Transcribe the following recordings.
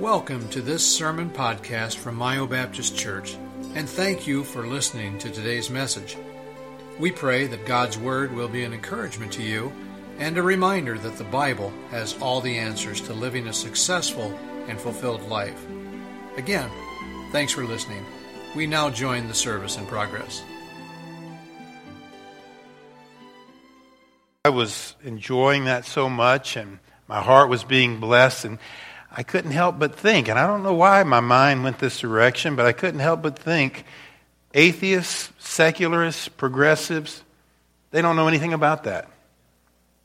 Welcome to this sermon podcast from Mayo Baptist Church, and thank you for listening to today's message. We pray that God's Word will be an encouragement to you and a reminder that the Bible has all the answers to living a successful and fulfilled life. Again, thanks for listening. We now join the service in progress. I was enjoying that so much, and my heart was being blessed, and I couldn't help but think, and I don't know why my mind went this direction, but I couldn't help but think, atheists, secularists, progressives, they don't know anything about that.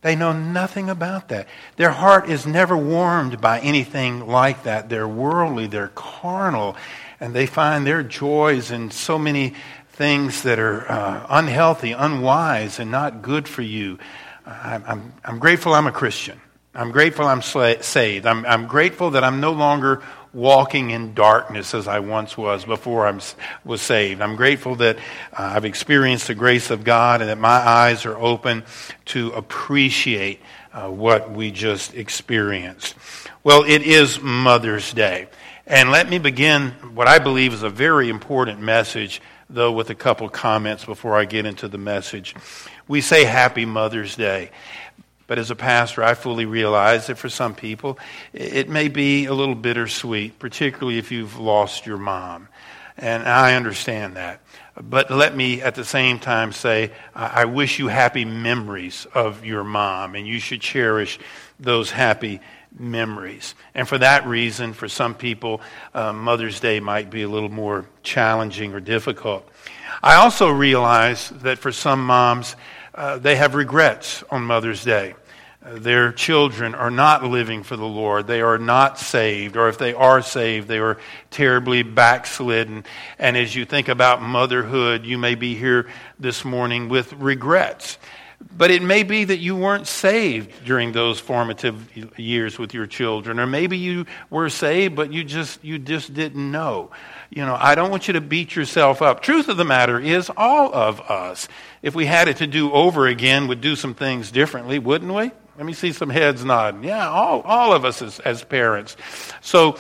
They know nothing about that. Their heart is never warmed by anything like that. They're worldly, they're carnal, and they find their joys in so many things that are unhealthy, unwise, and not good for you. I'm grateful I'm a Christian. I'm grateful I'm saved. I'm grateful that I'm no longer walking in darkness as I once was before I was saved. I'm grateful that I've experienced the grace of God and that my eyes are open to appreciate what we just experienced. Well, it is Mother's Day. And let me begin what I believe is a very important message, though, with a couple comments before I get into the message. We say Happy Mother's Day. But as a pastor, I fully realize that for some people, it may be a little bittersweet, particularly if you've lost your mom. And I understand that. But let me at the same time say, I wish you happy memories of your mom, and you should cherish those happy memories. And for that reason, for some people, Mother's Day might be a little more challenging or difficult. I also realize that for some moms, they have regrets on Mother's Day. Their children are not living for the Lord. They are not saved, or if they are saved, they are terribly backslidden. And as you think about motherhood, you may be here this morning with regrets. But it may be that you weren't saved during those formative years with your children, or maybe you were saved, but you just didn't know. You know, I don't want you to beat yourself up. Truth of the matter is, all of us, if we had it to do over again, would do some things differently, wouldn't we? Let me see some heads nodding. Yeah, all of us as parents. So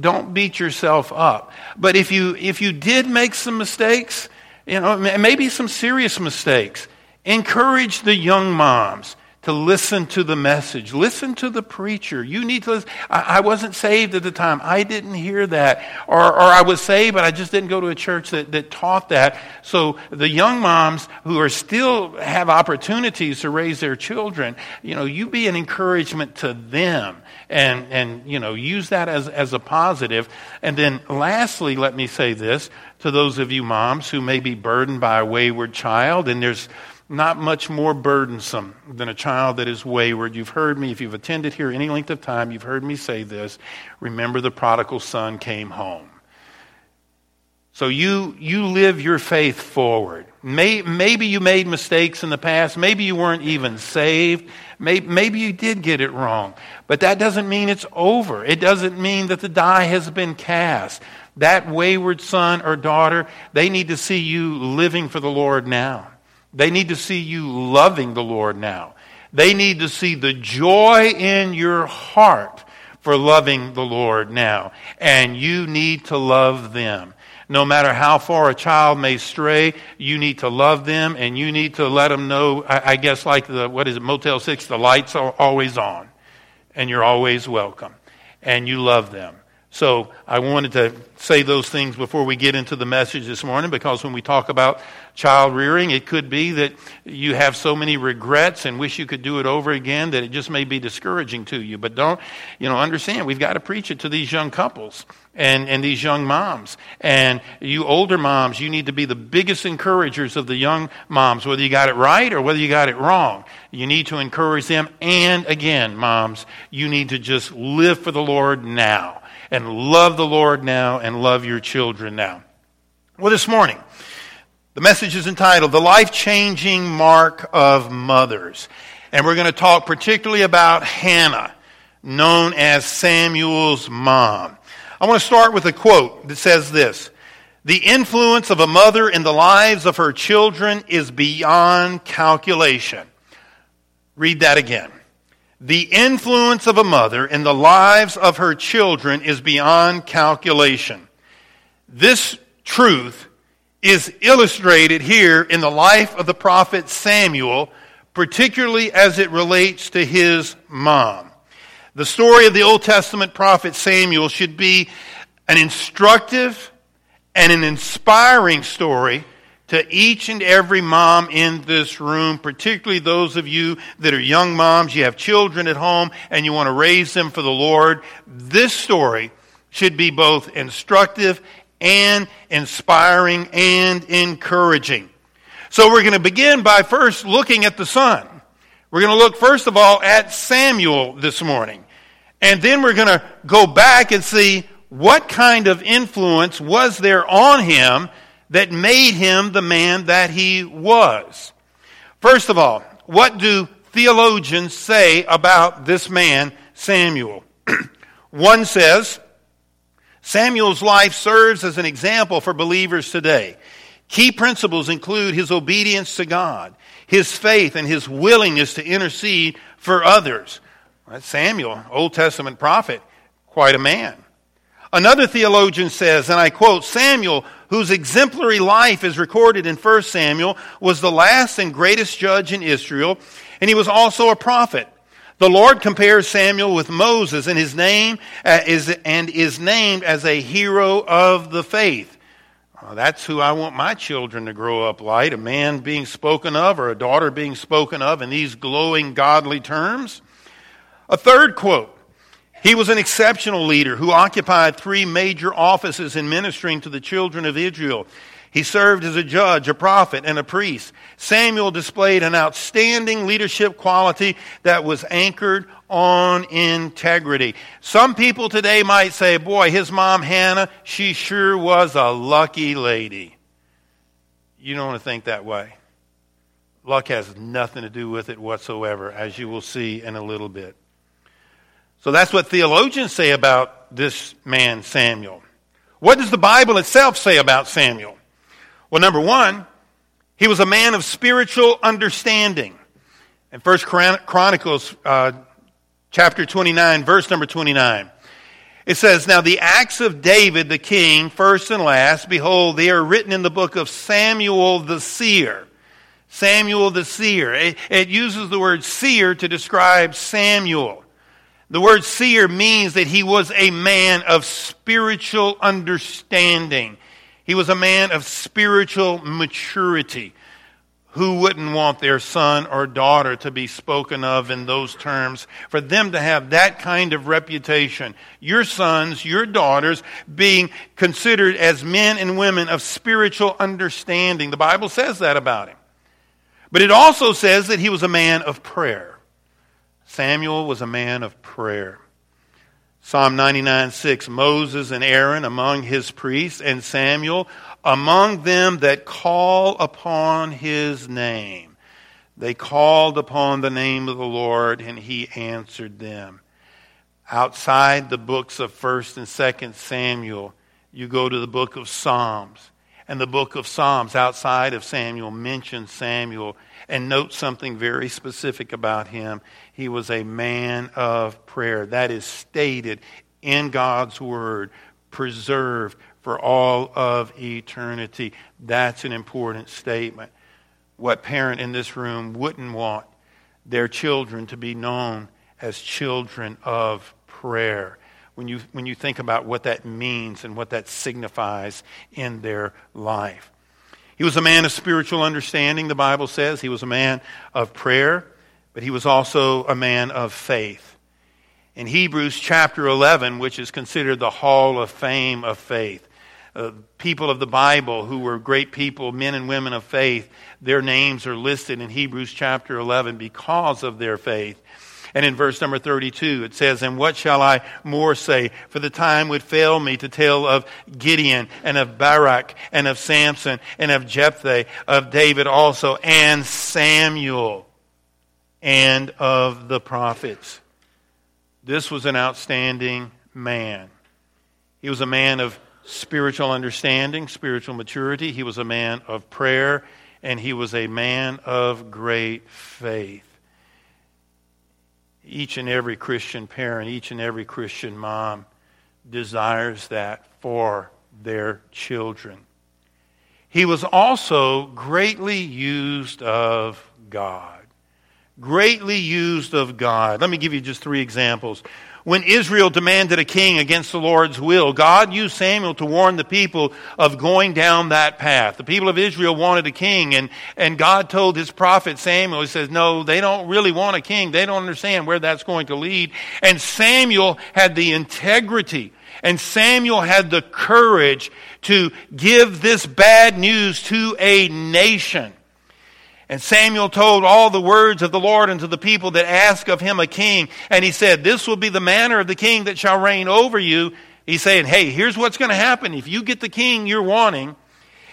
don't beat yourself up. But if you did make some mistakes, you know, maybe some serious mistakes, encourage the young moms to listen to the message. Listen to the preacher. You need to listen. I wasn't saved at the time. I didn't hear that. Or I was saved, but I just didn't go to a church that taught that. So the young moms who are still have opportunities to raise their children, you know, you be an encouragement to them. And you know, use that as a positive. And then lastly, let me say this to those of you moms who may be burdened by a wayward child, and there's not much more burdensome than a child that is wayward. You've heard me, if you've attended here any length of time, you've heard me say this. Remember, the prodigal son came home. So you live your faith forward. Maybe you made mistakes in the past. Maybe you weren't even saved. Maybe you did get it wrong. But that doesn't mean it's over. It doesn't mean that the die has been cast. That wayward son or daughter, they need to see you living for the Lord now. They need to see you loving the Lord now. They need to see the joy in your heart for loving the Lord now. And you need to love them. No matter how far a child may stray, you need to love them, and you need to let them know, I guess, like Motel 6, the lights are always on, and you're always welcome, and you love them. So I wanted to say those things before we get into the message this morning, because when we talk about child rearing, it could be that you have so many regrets and wish you could do it over again that it just may be discouraging to you. But don't, you know, understand, we've got to preach it to these young couples and these young moms. And you older moms, you need to be the biggest encouragers of the young moms, whether you got it right or whether you got it wrong. You need to encourage them. And again, moms, you need to just live for the Lord now and love the Lord now and love your children now. Well, this morning, the message is entitled, The Life-Changing Mark of Mothers. And we're going to talk particularly about Hannah, known as Samuel's mom. I want to start with a quote that says this, "The influence of a mother in the lives of her children is beyond calculation." Read that again. The influence of a mother in the lives of her children is beyond calculation. This truth is illustrated here in the life of the prophet Samuel, particularly as it relates to his mom. The story of the Old Testament prophet Samuel should be an instructive and an inspiring story to each and every mom in this room, particularly those of you that are young moms, you have children at home, and you want to raise them for the Lord. This story should be both instructive and inspiring and encouraging. So we're going to begin by first looking at the son. We're going to look, first of all, at Samuel this morning. And then we're going to go back and see what kind of influence was there on him that made him the man that he was. First of all, what do theologians say about this man, Samuel? One says, Samuel's life serves as an example for believers today. Key principles include his obedience to God, his faith, and his willingness to intercede for others. That's Samuel, Old Testament prophet, quite a man. Another theologian says, and I quote, Samuel, whose exemplary life is recorded in 1 Samuel, was the last and greatest judge in Israel, and he was also a prophet. The Lord compares Samuel with Moses, and his name is named as a hero of the faith. That's who I want my children to grow up like, a man being spoken of or a daughter being spoken of in these glowing godly terms. A third quote. He was an exceptional leader who occupied three major offices in ministering to the children of Israel. He served as a judge, a prophet, and a priest. Samuel displayed an outstanding leadership quality that was anchored on integrity. Some people today might say, boy, his mom Hannah, she sure was a lucky lady. You don't want to think that way. Luck has nothing to do with it whatsoever, as you will see in a little bit. So that's what theologians say about this man, Samuel. What does the Bible itself say about Samuel? Well, number one, he was a man of spiritual understanding. In 1 Chronicles chapter 29, verse number 29, it says, Now the acts of David the king, first and last, behold, they are written in the book of Samuel the seer. Samuel the seer. It uses the word seer to describe Samuel. The word seer means that he was a man of spiritual understanding. He was a man of spiritual maturity. Who wouldn't want their son or daughter to be spoken of in those terms? For them to have that kind of reputation. Your sons, your daughters being considered as men and women of spiritual understanding. The Bible says that about him. But it also says that he was a man of prayer. Samuel was a man of prayer. Psalm 99:6, Moses and Aaron among his priests, and Samuel among them that call upon his name. They called upon the name of the Lord, and he answered them. Outside the books of 1st and 2nd Samuel, you go to the book of Psalms. And the book of Psalms outside of Samuel mentions Samuel and notes something very specific about him. He was a man of prayer. That is stated in God's word, preserved for all of eternity. That's an important statement. What parent in this room wouldn't want their children to be known as children of prayer? When you think about what that means and what that signifies in their life. He was a man of spiritual understanding, the Bible says. He was a man of prayer, but he was also a man of faith. In Hebrews chapter 11, which is considered the hall of fame of faith, people of the Bible who were great people, men and women of faith, their names are listed in Hebrews chapter 11 because of their faith. And in verse number 32, it says, And what shall I more say? For the time would fail me to tell of Gideon, and of Barak, and of Samson, and of Jephthah, of David also, and Samuel, and of the prophets. This was an outstanding man. He was a man of spiritual understanding, spiritual maturity. He was a man of prayer, and he was a man of great faith. Each and every Christian parent, each and every Christian mom desires that for their children. He was also greatly used of God. Greatly used of God. Let me give you just three examples. When Israel demanded a king against the Lord's will, God used Samuel to warn the people of going down that path. The people of Israel wanted a king, and God told his prophet Samuel, he says, no, they don't really want a king. They don't understand where that's going to lead. And Samuel had the integrity, and Samuel had the courage to give this bad news to a nation. And Samuel told all the words of the Lord unto the people that ask of him a king. And he said, this will be the manner of the king that shall reign over you. He's saying, hey, here's what's going to happen. If you get the king you're wanting,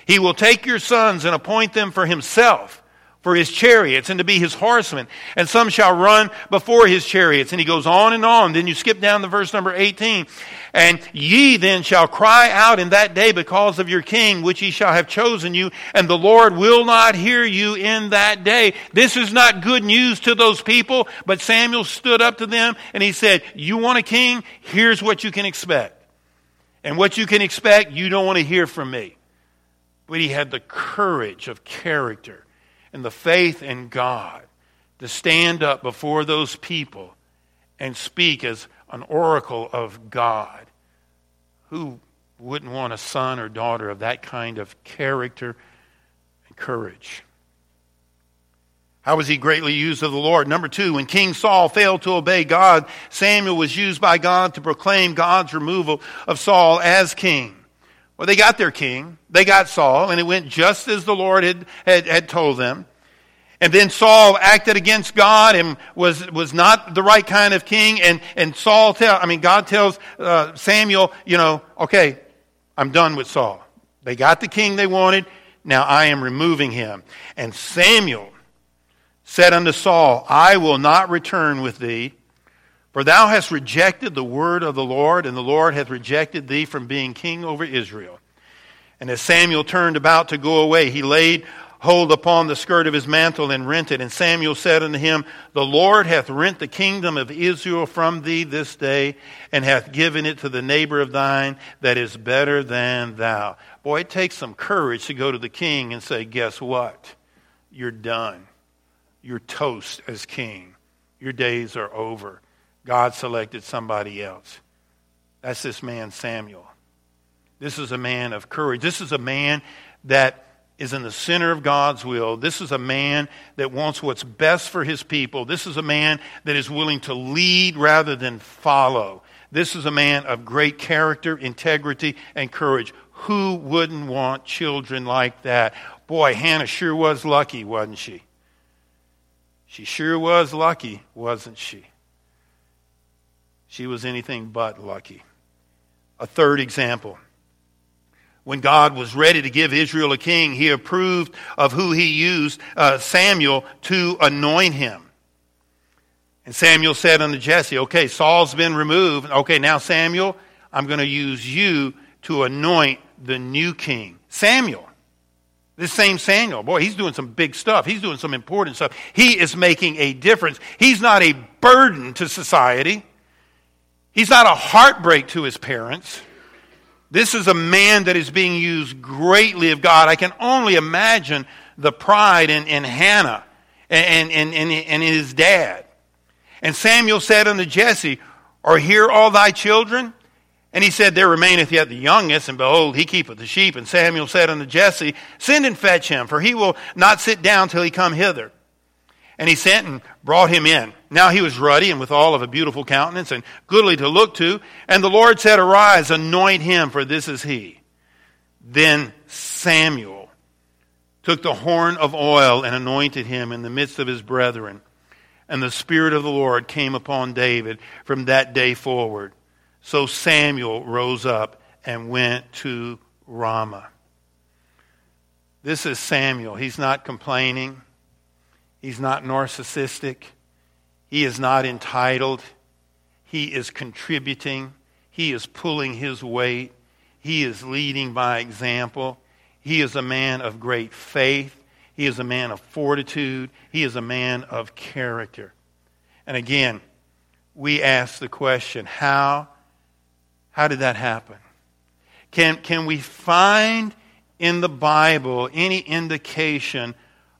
he will take your sons and appoint them for himself, for his chariots, and to be his horsemen. And some shall run before his chariots. And he goes on and on. Then you skip down to verse number 18. And ye then shall cry out in that day because of your king, which ye shall have chosen you, and the Lord will not hear you in that day. This is not good news to those people, but Samuel stood up to them and he said, you want a king? Here's what you can expect. And what you can expect, you don't want to hear from me. But he had the courage of character and the faith in God to stand up before those people and speak as an oracle of God. Who wouldn't want a son or daughter of that kind of character and courage? How was he greatly used of the Lord? Number two, when King Saul failed to obey God, Samuel was used by God to proclaim God's removal of Saul as king. Well, they got their king. They got Saul, and it went just as the Lord had told them. And then Saul acted against God and was not the right kind of king. And God tells Samuel, okay, I'm done with Saul. They got the king they wanted. Now I am removing him. And Samuel said unto Saul, I will not return with thee, for thou hast rejected the word of the Lord, and the Lord hath rejected thee from being king over Israel. And as Samuel turned about to go away, he laid hold upon the skirt of his mantle and rent it. And Samuel said unto him, the Lord hath rent the kingdom of Israel from thee this day, and hath given it to the neighbor of thine that is better than thou. Boy, it takes some courage to go to the king and say, guess what? You're done. You're toast as king. Your days are over. God selected somebody else. That's this man Samuel. This is a man of courage. This is a man that is in the center of God's will. This is a man that wants what's best for his people. This is a man that is willing to lead rather than follow. This is a man of great character, integrity, and courage. Who wouldn't want children like that? Boy, Hannah sure was lucky, wasn't she? She sure was lucky, wasn't she? She was anything but lucky. A third example. When God was ready to give Israel a king, he approved of who he used Samuel to anoint him. And Samuel said unto Jesse, okay, Saul's been removed. Okay, now Samuel, I'm going to use you to anoint the new king. Samuel, this same Samuel. Boy, he's doing some big stuff. He's doing some important stuff. He is making a difference. He's not a burden to society. He's not a heartbreak to his parents. This is a man that is being used greatly of God. I can only imagine the pride in Hannah and his dad. And Samuel said unto Jesse, are here all thy children? And he said, there remaineth yet the youngest, and behold, he keepeth the sheep. And Samuel said unto Jesse, send and fetch him, for he will not sit down till he come hither. And he sent and brought him in. Now he was ruddy and withal of a beautiful countenance and goodly to look to. And the Lord said, arise, anoint him, for this is he. Then Samuel took the horn of oil and anointed him in the midst of his brethren. And the Spirit of the Lord came upon David from that day forward. So Samuel rose up and went to Ramah. This is Samuel. He's not complaining. He's not narcissistic. He is not entitled. He is contributing. He is pulling his weight. He is leading by example. He is a man of great faith. He is a man of fortitude. He is a man of character. And again, we ask the question, how did that happen? Can we find in the Bible any indication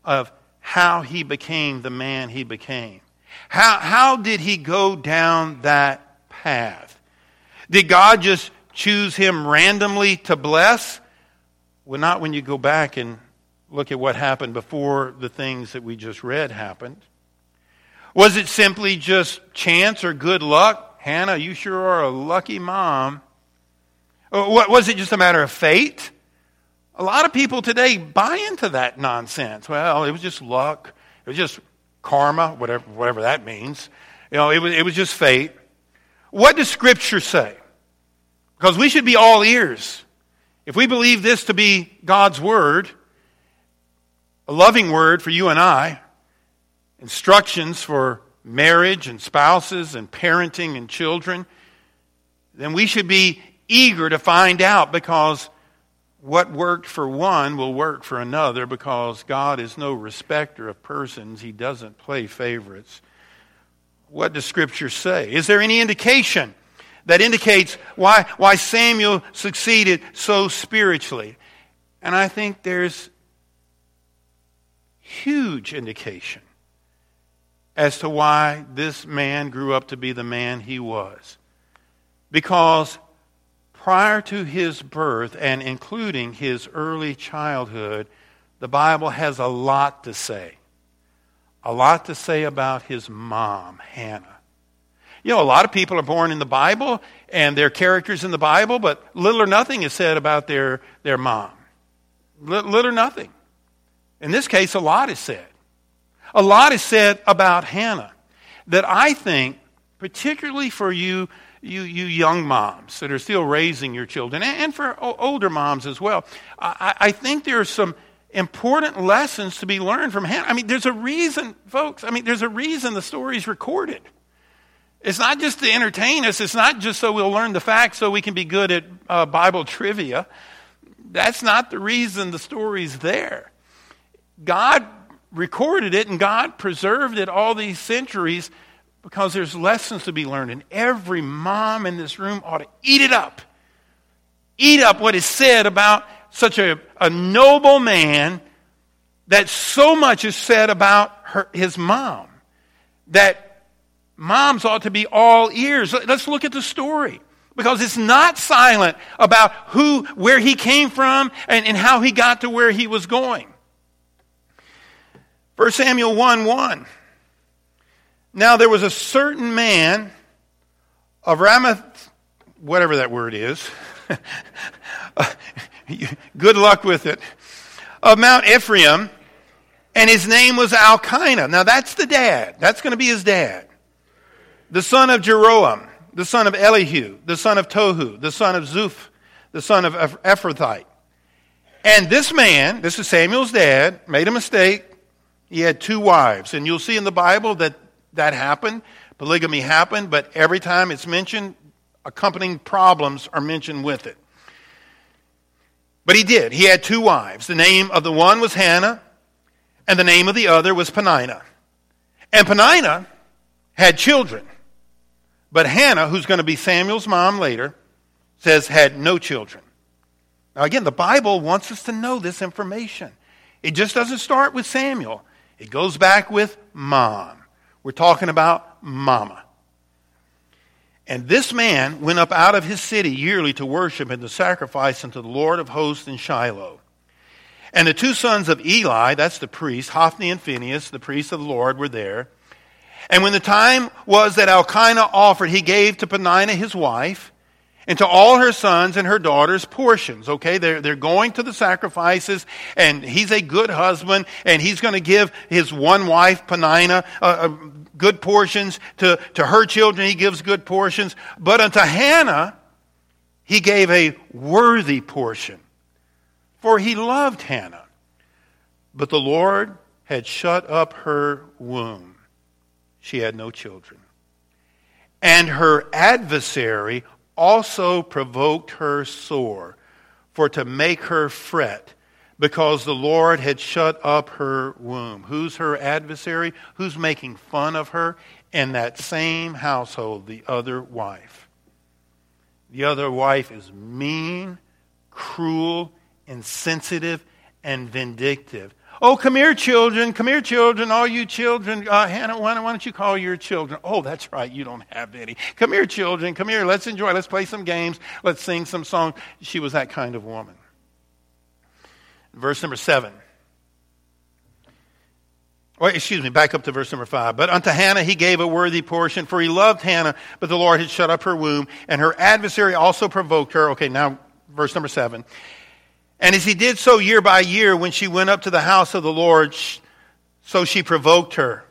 of how he became the man he became? How did he go down that path? Did God just choose him randomly to bless? Well, not when you go back and look at what happened before the things that we just read happened. Was it simply just chance or good luck? Hannah, you sure are a lucky mom. Or was it just a matter of fate? A lot of people today buy into that nonsense. Well, it was just luck. It was just karma, whatever that means. You know, it was just fate. What does Scripture say? Because we should be all ears. If we believe this to be God's Word, a loving Word for you and I, instructions for marriage and spouses and parenting and children, then we should be eager to find out, because what worked for one will work for another, because God is no respecter of persons. He doesn't play favorites. What does Scripture say? Is there any indication that indicates why Samuel succeeded so spiritually? And I think there's huge indication as to why this man grew up to be the man he was. Because prior to his birth, and including his early childhood, the Bible has a lot to say. A lot to say about his mom, Hannah. You know, a lot of people are born in the Bible, and they're characters in the Bible, but little or nothing is said about their mom. Little or nothing. In this case, a lot is said. A lot is said about Hannah that I think, particularly for you young moms that are still raising your children, and for older moms as well, I think there are some important lessons to be learned from Hannah. I mean, there's a reason, folks. I mean, there's a reason the story's recorded. It's not just to entertain us. It's not just so we'll learn the facts so we can be good at Bible trivia. That's not the reason the story's there. God recorded it, and God preserved it all these centuries, because there's lessons to be learned, and every mom in this room ought to eat it up. Eat up what is said about such a noble man, that so much is said about his mom, that moms ought to be all ears. Let's look at the story, because it's not silent about where he came from and how he got to where he was going. 1 Samuel 1:1. Now there was a certain man of Ramath, whatever that word is. Good luck with it. Of Mount Ephraim, and his name was Alkina. Now that's the dad. That's going to be his dad. The son of Jeroham, the son of Elihu, the son of Tohu, the son of Zuf, the son of Ephrathite. And this man, this is Samuel's dad, made a mistake. He had two wives. And you'll see in the Bible that happened. Polygamy happened, but every time it's mentioned, accompanying problems are mentioned with it. But he did. He had two wives. The name of the one was Hannah, and the name of the other was Peninnah. And Peninnah had children. But Hannah, who's going to be Samuel's mom later, says had no children. Now again, the Bible wants us to know this information. It just doesn't start with Samuel. It goes back with mom. We're talking about mama. And this man went up out of his city yearly to worship and to sacrifice unto the Lord of hosts in Shiloh. And the two sons of Eli, that's the priest, Hophni and Phinehas, the priests of the Lord, were there. And when the time was that Elkanah offered, he gave to Peninnah his wife, and to all her sons and her daughters portions. Okay, they're going to the sacrifices, and he's a good husband, and he's going to give his one wife, Peninnah, good portions. To her children, he gives good portions. But unto Hannah, he gave a worthy portion, for he loved Hannah. But the Lord had shut up her womb. She had no children. And her adversary also provoked her sore, for to make her fret, because the Lord had shut up her womb. Who's her adversary? Who's making fun of her? in that same household the other wife. The other wife is mean, cruel, insensitive, and vindictive. Oh, come here, children. Come here, children. All you children. Hannah, why don't you call your children? Oh, that's right. You don't have any. Come here, children. Come here. Let's enjoy. Let's play some games. Let's sing some songs. She was that kind of woman. Verse number 7. Back up to verse number 5. But unto Hannah he gave a worthy portion, for he loved Hannah, but the Lord had shut up her womb, and her adversary also provoked her. Okay, now verse number 7. And as he did so year by year, when she went up to the house of the Lord, so she provoked her.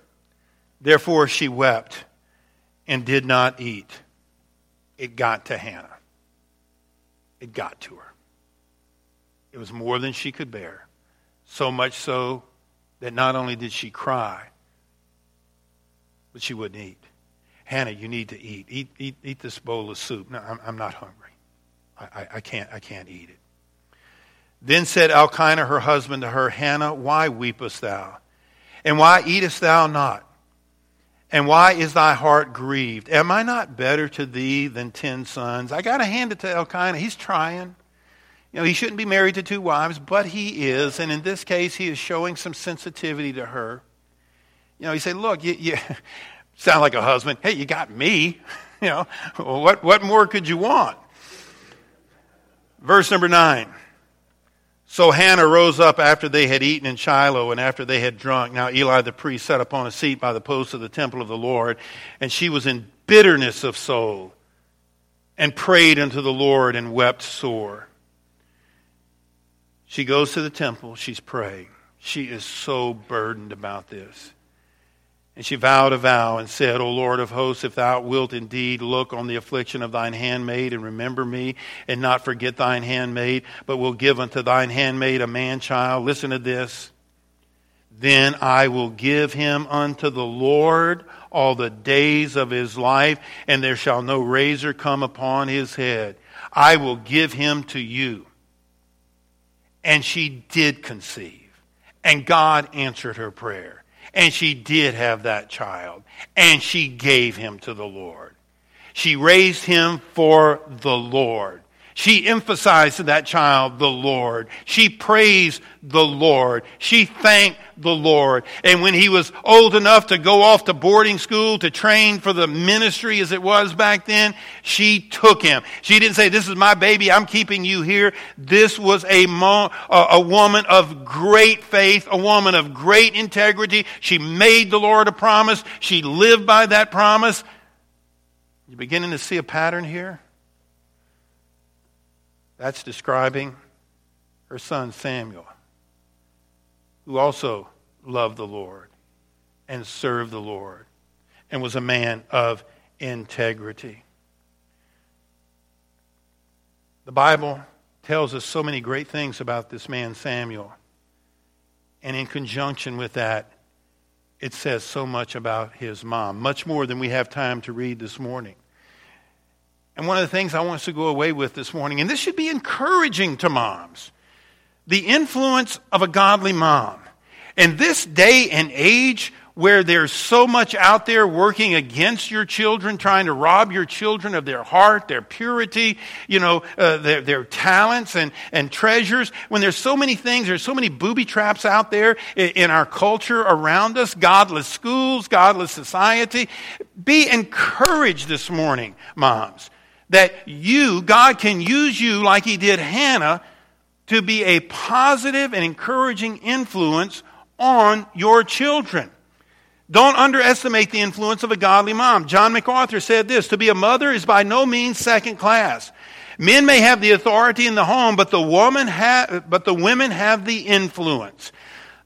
Therefore she wept and did not eat. It got to Hannah. It got to her. It was more than she could bear. So much so that not only did she cry, but she wouldn't eat. Hannah, you need to eat. Eat this bowl of soup. No, I'm not hungry. I can't eat it. Then said Elkanah her husband to her, Hannah, why weepest thou? And why eatest thou not? And why is thy heart grieved? Am I not better to thee than 10 sons? I got to hand it to Elkanah. He's trying. You know, he shouldn't be married to 2 wives, but he is. And in this case, he is showing some sensitivity to her. You know, he said, look, you sound like a husband. Hey, you got me. You know, what more could you want? Verse number 9. So Hannah rose up after they had eaten in Shiloh and after they had drunk. Now Eli the priest sat upon a seat by the post of the temple of the Lord, and she was in bitterness of soul and prayed unto the Lord and wept sore. She goes to the temple. She's praying. She is so burdened about this. And she vowed a vow and said, O Lord of hosts, if thou wilt indeed look on the affliction of thine handmaid and remember me and not forget thine handmaid, but will give unto thine handmaid a man-child. Listen to this. Then I will give him unto the Lord all the days of his life, and there shall no razor come upon his head. I will give him to you. And she did conceive. And God answered her prayer. And she did have that child. And she gave him to the Lord. She raised him for the Lord. She emphasized to that child the Lord. She praised the Lord. She thanked the Lord. And when he was old enough to go off to boarding school to train for the ministry as it was back then, she took him. She didn't say, this is my baby, I'm keeping you here. This was a woman of great faith, a woman of great integrity. She made the Lord a promise. She lived by that promise. You beginning to see a pattern here? That's describing her son Samuel, who also loved the Lord and served the Lord and was a man of integrity. The Bible tells us so many great things about this man Samuel. And in conjunction with that, it says so much about his mom, much more than we have time to read this morning. And one of the things I want us to go away with this morning, and this should be encouraging to moms, the influence of a godly mom. In this day and age where there's so much out there working against your children, trying to rob your children of their heart, their purity, you know, their talents and treasures, when there's so many things, there's so many booby traps out there in our culture around us, godless schools, godless society. Be encouraged this morning, moms, that God can use you like he did Hannah to be a positive and encouraging influence on your children. Don't underestimate the influence of a godly mom. John MacArthur said this, to be a mother is by no means second class. Men may have the authority in the home, but the women have the influence.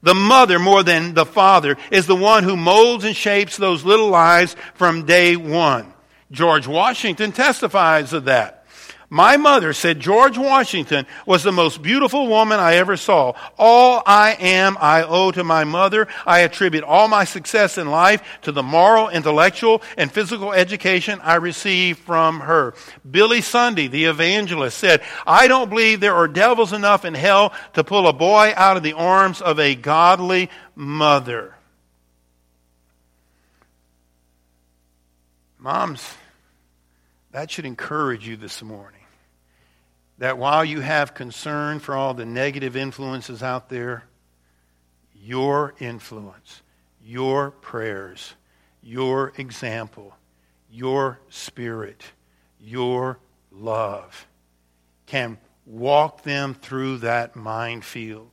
The mother, more than the father, is the one who molds and shapes those little lives from day one. George Washington testifies of that. My mother, said George Washington, was the most beautiful woman I ever saw. All I am, I owe to my mother. I attribute all my success in life to the moral, intellectual, and physical education I received from her. Billy Sunday, the evangelist, said, I don't believe there are devils enough in hell to pull a boy out of the arms of a godly mother. Moms, that should encourage you this morning. That while you have concern for all the negative influences out there, your influence, your prayers, your example, your spirit, your love can walk them through that minefield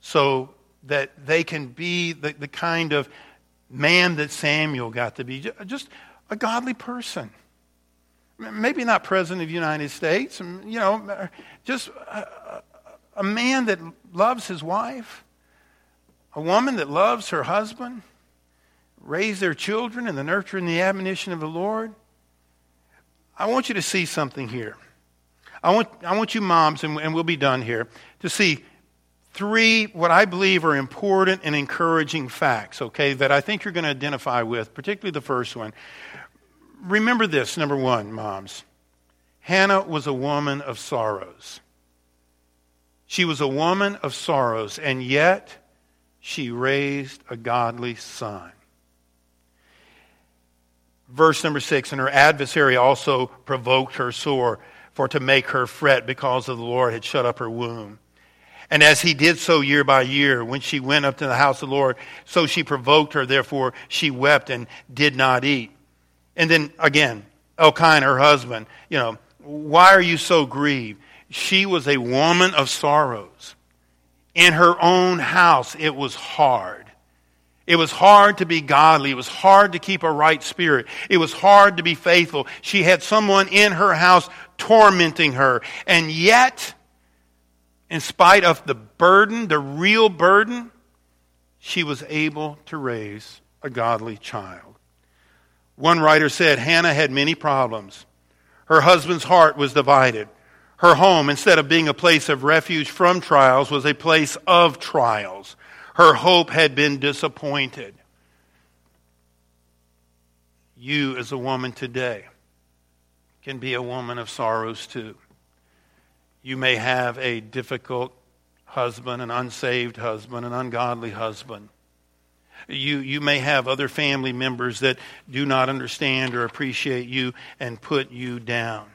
so that they can be the kind of man that Samuel got to be, just a godly person. Maybe not President of the United States, you know, just a man that loves his wife, a woman that loves her husband, raise their children in the nurture and the admonition of the Lord. I want you to see something here. I want you moms, and we'll be done here, to see three, what I believe are important and encouraging facts, okay, that I think you're going to identify with, particularly the first one. Remember this, number one, moms. Hannah was a woman of sorrows. She was a woman of sorrows, and yet she raised a godly son. Verse number 6, and her adversary also provoked her sore, for to make her fret because of the Lord had shut up her womb. And as he did so year by year, when she went up to the house of the Lord, so she provoked her, therefore she wept and did not eat. And then again, Elkanah, her husband, you know, why are you so grieved? She was a woman of sorrows. In her own house, it was hard. It was hard to be godly. It was hard to keep a right spirit. It was hard to be faithful. She had someone in her house tormenting her. And yet, in spite of the burden, the real burden, she was able to raise a godly child. One writer said, Hannah had many problems. Her husband's heart was divided. Her home, instead of being a place of refuge from trials, was a place of trials. Her hope had been disappointed. You, as a woman today, can be a woman of sorrows too. You may have a difficult husband, an unsaved husband, an ungodly husband. You may have other family members that do not understand or appreciate you and put you down.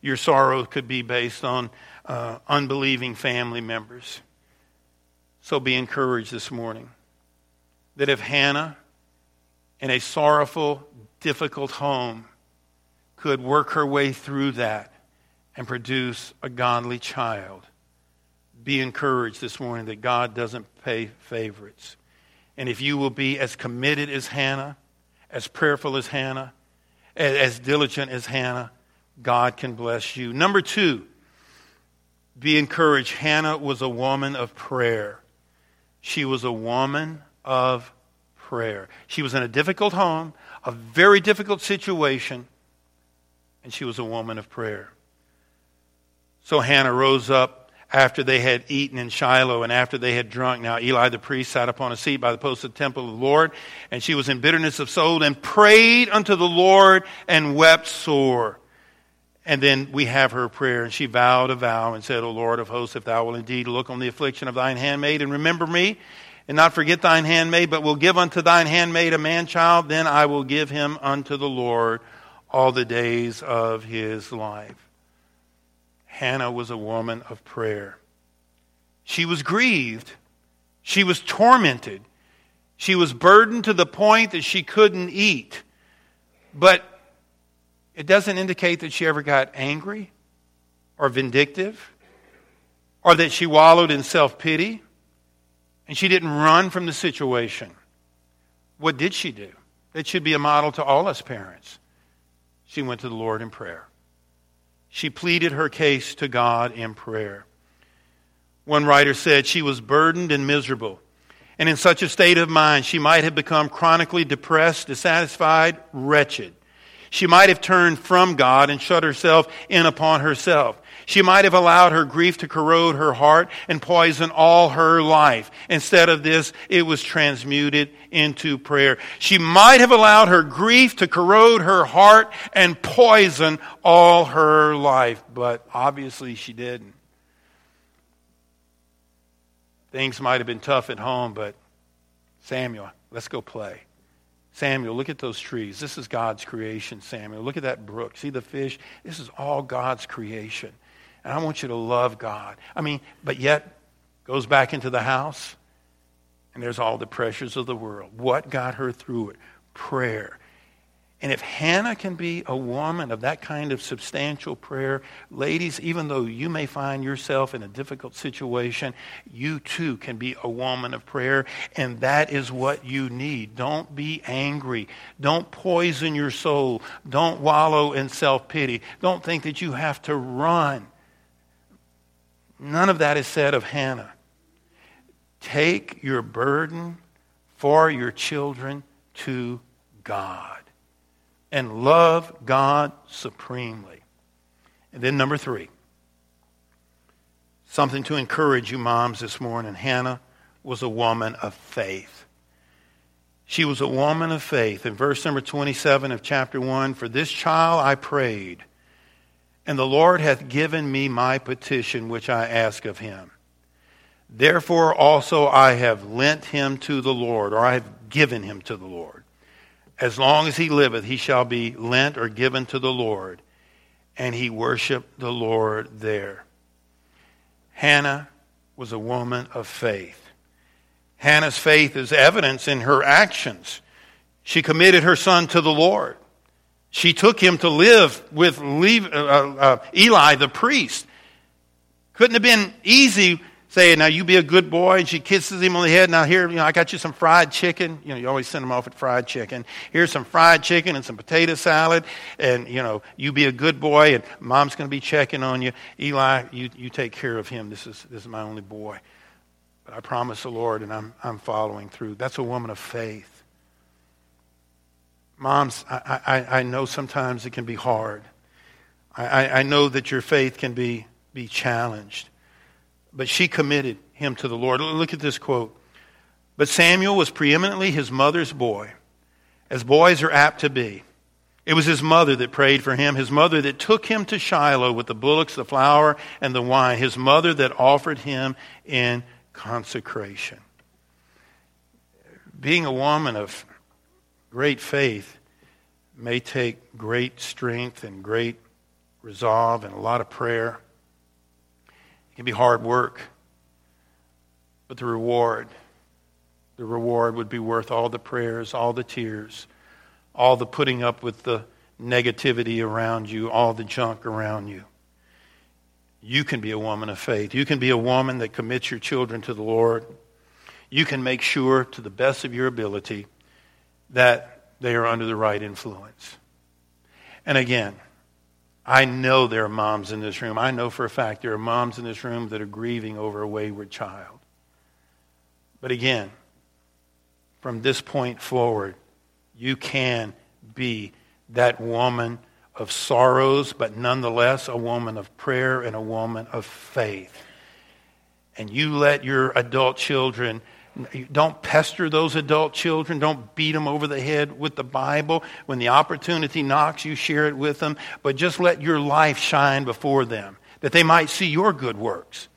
Your sorrow could be based on unbelieving family members. So be encouraged this morning that if Hannah, in a sorrowful, difficult home, could work her way through that and produce a godly child, be encouraged this morning that God doesn't pay favorites. And if you will be as committed as Hannah, as prayerful as Hannah, as diligent as Hannah, God can bless you. Number two, be encouraged. Hannah was a woman of prayer. She was a woman of prayer. She was in a difficult home, a very difficult situation, and she was a woman of prayer. So Hannah rose up after they had eaten in Shiloh and after they had drunk. Now Eli the priest sat upon a seat by the post of the temple of the Lord, and she was in bitterness of soul and prayed unto the Lord and wept sore. And then we have her prayer, and she vowed a vow and said, O Lord of hosts, if thou wilt indeed look on the affliction of thine handmaid, and remember me, and not forget thine handmaid, but will give unto thine handmaid a man-child, then I will give him unto the Lord all the days of his life. Hannah was a woman of prayer. She was grieved. She was tormented. She was burdened to the point that she couldn't eat. But it doesn't indicate that she ever got angry or vindictive or that she wallowed in self-pity and she didn't run from the situation. What did she do? That should be a model to all us parents. She went to the Lord in prayer. She pleaded her case to God in prayer. One writer said she was burdened and miserable. And in such a state of mind, she might have become chronically depressed, dissatisfied, wretched. She might have turned from God and shut herself in upon herself. She might have allowed her grief to corrode her heart and poison all her life. Instead of this, it was transmuted into prayer. She might have allowed her grief to corrode her heart and poison all her life, but obviously she didn't. Things might have been tough at home, but Samuel, let's go play. Samuel, look at those trees. This is God's creation, Samuel. Look at that brook. See the fish? This is all God's creation. And I want you to love God. I mean, but yet, goes back into the house, and there's all the pressures of the world. What got her through it? Prayer. And if Hannah can be a woman of that kind of substantial prayer, ladies, even though you may find yourself in a difficult situation, you too can be a woman of prayer, and that is what you need. Don't be angry. Don't poison your soul. Don't wallow in self-pity. Don't think that you have to run. None of that is said of Hannah. Take your burden for your children to God. And love God supremely. And then number three, something to encourage you moms this morning. Hannah was a woman of faith. She was a woman of faith. In verse number 27 of chapter 1, for this child I prayed, and the Lord hath given me my petition which I ask of him. Therefore also I have lent him to the Lord, or I have given him to the Lord. As long as he liveth, he shall be lent or given to the Lord. And he worshiped the Lord there. Hannah was a woman of faith. Hannah's faith is evidence in her actions. She committed her son to the Lord. She took him to live with Eli the priest. Couldn't have been easy saying, now you be a good boy, and she kisses him on the head. Now here, I got you some fried chicken. You always send them off at fried chicken. Here's some fried chicken and some potato salad. And, you be a good boy, and mom's going to be checking on you. Eli, you take care of him. This is my only boy. But I promise the Lord, and I'm following through. That's a woman of faith. Moms, I know sometimes it can be hard. I know that your faith can be challenged. But she committed him to the Lord. Look at this quote. But Samuel was preeminently his mother's boy, as boys are apt to be. It was his mother that prayed for him, his mother that took him to Shiloh with the bullocks, the flour, and the wine, his mother that offered him in consecration. Being a woman of great faith may take great strength and great resolve and a lot of prayer. It can be hard work, but the reward would be worth all the prayers, all the tears, all the putting up with the negativity around you, all the junk around you. You can be a woman of faith. You can be a woman that commits your children to the Lord. You can make sure, to the best of your ability, that they are under the right influence. And again, I know there are moms in this room. I know for a fact there are moms in this room that are grieving over a wayward child. But again, from this point forward, you can be that woman of sorrows, but nonetheless a woman of prayer and a woman of faith. And you let your adult children, don't pester those adult children. Don't beat them over the head with the Bible. When the opportunity knocks, you share it with them. But just let your life shine before them, that they might see your good works.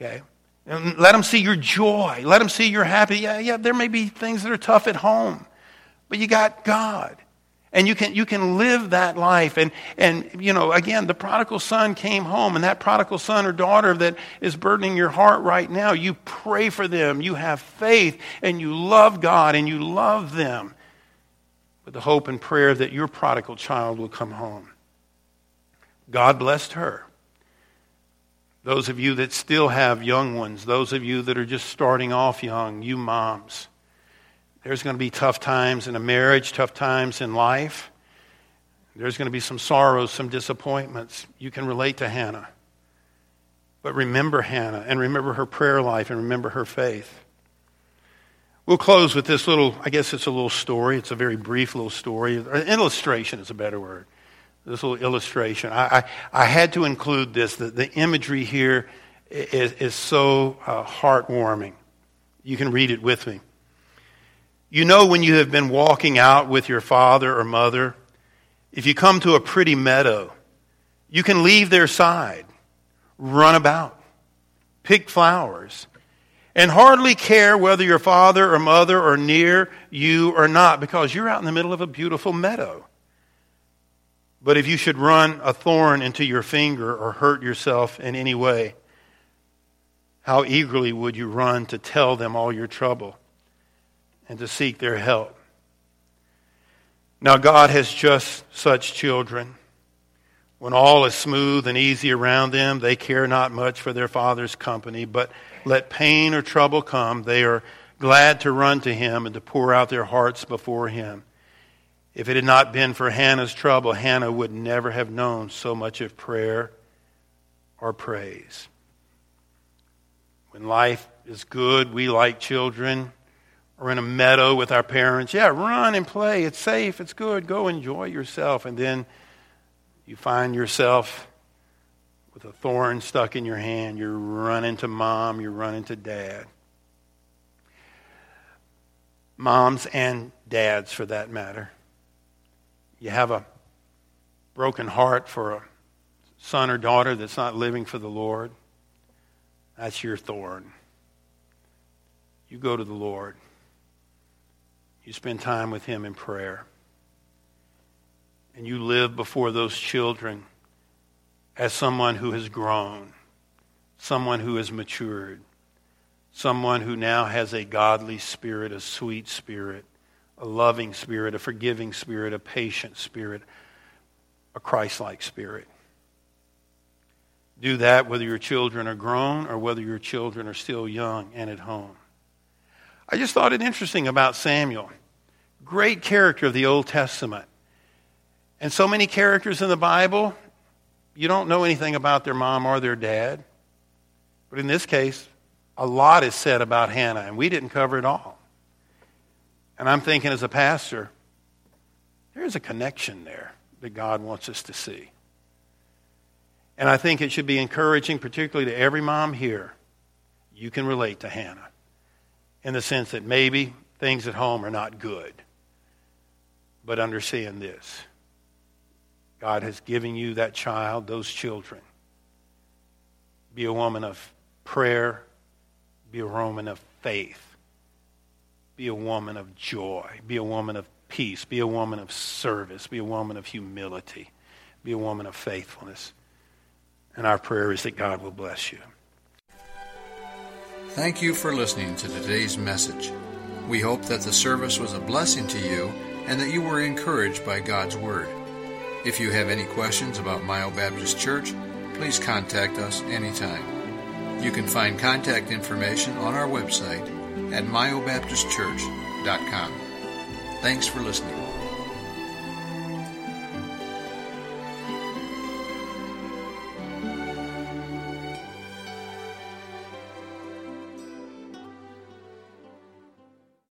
Okay? And let them see your joy. Let them see your happy. Yeah, there may be things that are tough at home, but you got God. And you can live that life. And again, the prodigal son came home, and that prodigal son or daughter that is burdening your heart right now, you pray for them, you have faith, and you love God, and you love them with the hope and prayer that your prodigal child will come home. God blessed her. Those of you that still have young ones, those of you that are just starting off young, you moms, there's going to be tough times in a marriage, tough times in life. There's going to be some sorrows, some disappointments. You can relate to Hannah. But remember Hannah, and remember her prayer life, and remember her faith. We'll close with this little, I guess it's a little story. It's a very brief little story. An illustration is a better word. This little illustration. I had to include this. The imagery here is so heartwarming. You can read it with me. You know when you have been walking out with your father or mother, if you come to a pretty meadow, you can leave their side, run about, pick flowers, and hardly care whether your father or mother are near you or not, because you're out in the middle of a beautiful meadow. But if you should run a thorn into your finger or hurt yourself in any way, how eagerly would you run to tell them all your trouble and to seek their help? Now God has just such children. When all is smooth and easy around them, they care not much for their father's company, but let pain or trouble come, they are glad to run to him and to pour out their hearts before him. If it had not been for Hannah's trouble, Hannah would never have known so much of prayer or praise. When life is good, we, like children, are in a meadow with our parents. Yeah, run and play. It's safe. It's good. Go enjoy yourself. And then you find yourself with a thorn stuck in your hand. You're running to mom. You're running to dad. Moms and dads, for that matter. You have a broken heart for a son or daughter that's not living for the Lord. That's your thorn. You go to the Lord. You spend time with him in prayer. And you live before those children as someone who has grown, someone who has matured, someone who now has a godly spirit, a sweet spirit, a loving spirit, a forgiving spirit, a patient spirit, a Christ-like spirit. Do that whether your children are grown or whether your children are still young and at home. I just thought it interesting about Samuel. Great character of the Old Testament. And so many characters in the Bible, you don't know anything about their mom or their dad. But in this case, a lot is said about Hannah, and we didn't cover it all. And I'm thinking as a pastor, there's a connection there that God wants us to see. And I think it should be encouraging, particularly to every mom here. You can relate to Hannah in the sense that maybe things at home are not good. But understand this. God has given you that child, those children. Be a woman of prayer. Be a woman of faith. Be a woman of joy. Be a woman of peace. Be a woman of service. Be a woman of humility. Be a woman of faithfulness. And our prayer is that God will bless you. Thank you for listening to today's message. We hope that the service was a blessing to you and that you were encouraged by God's Word. If you have any questions about Mayo Baptist Church, please contact us anytime. You can find contact information on our website at mayobaptistchurch.com. Thanks for listening.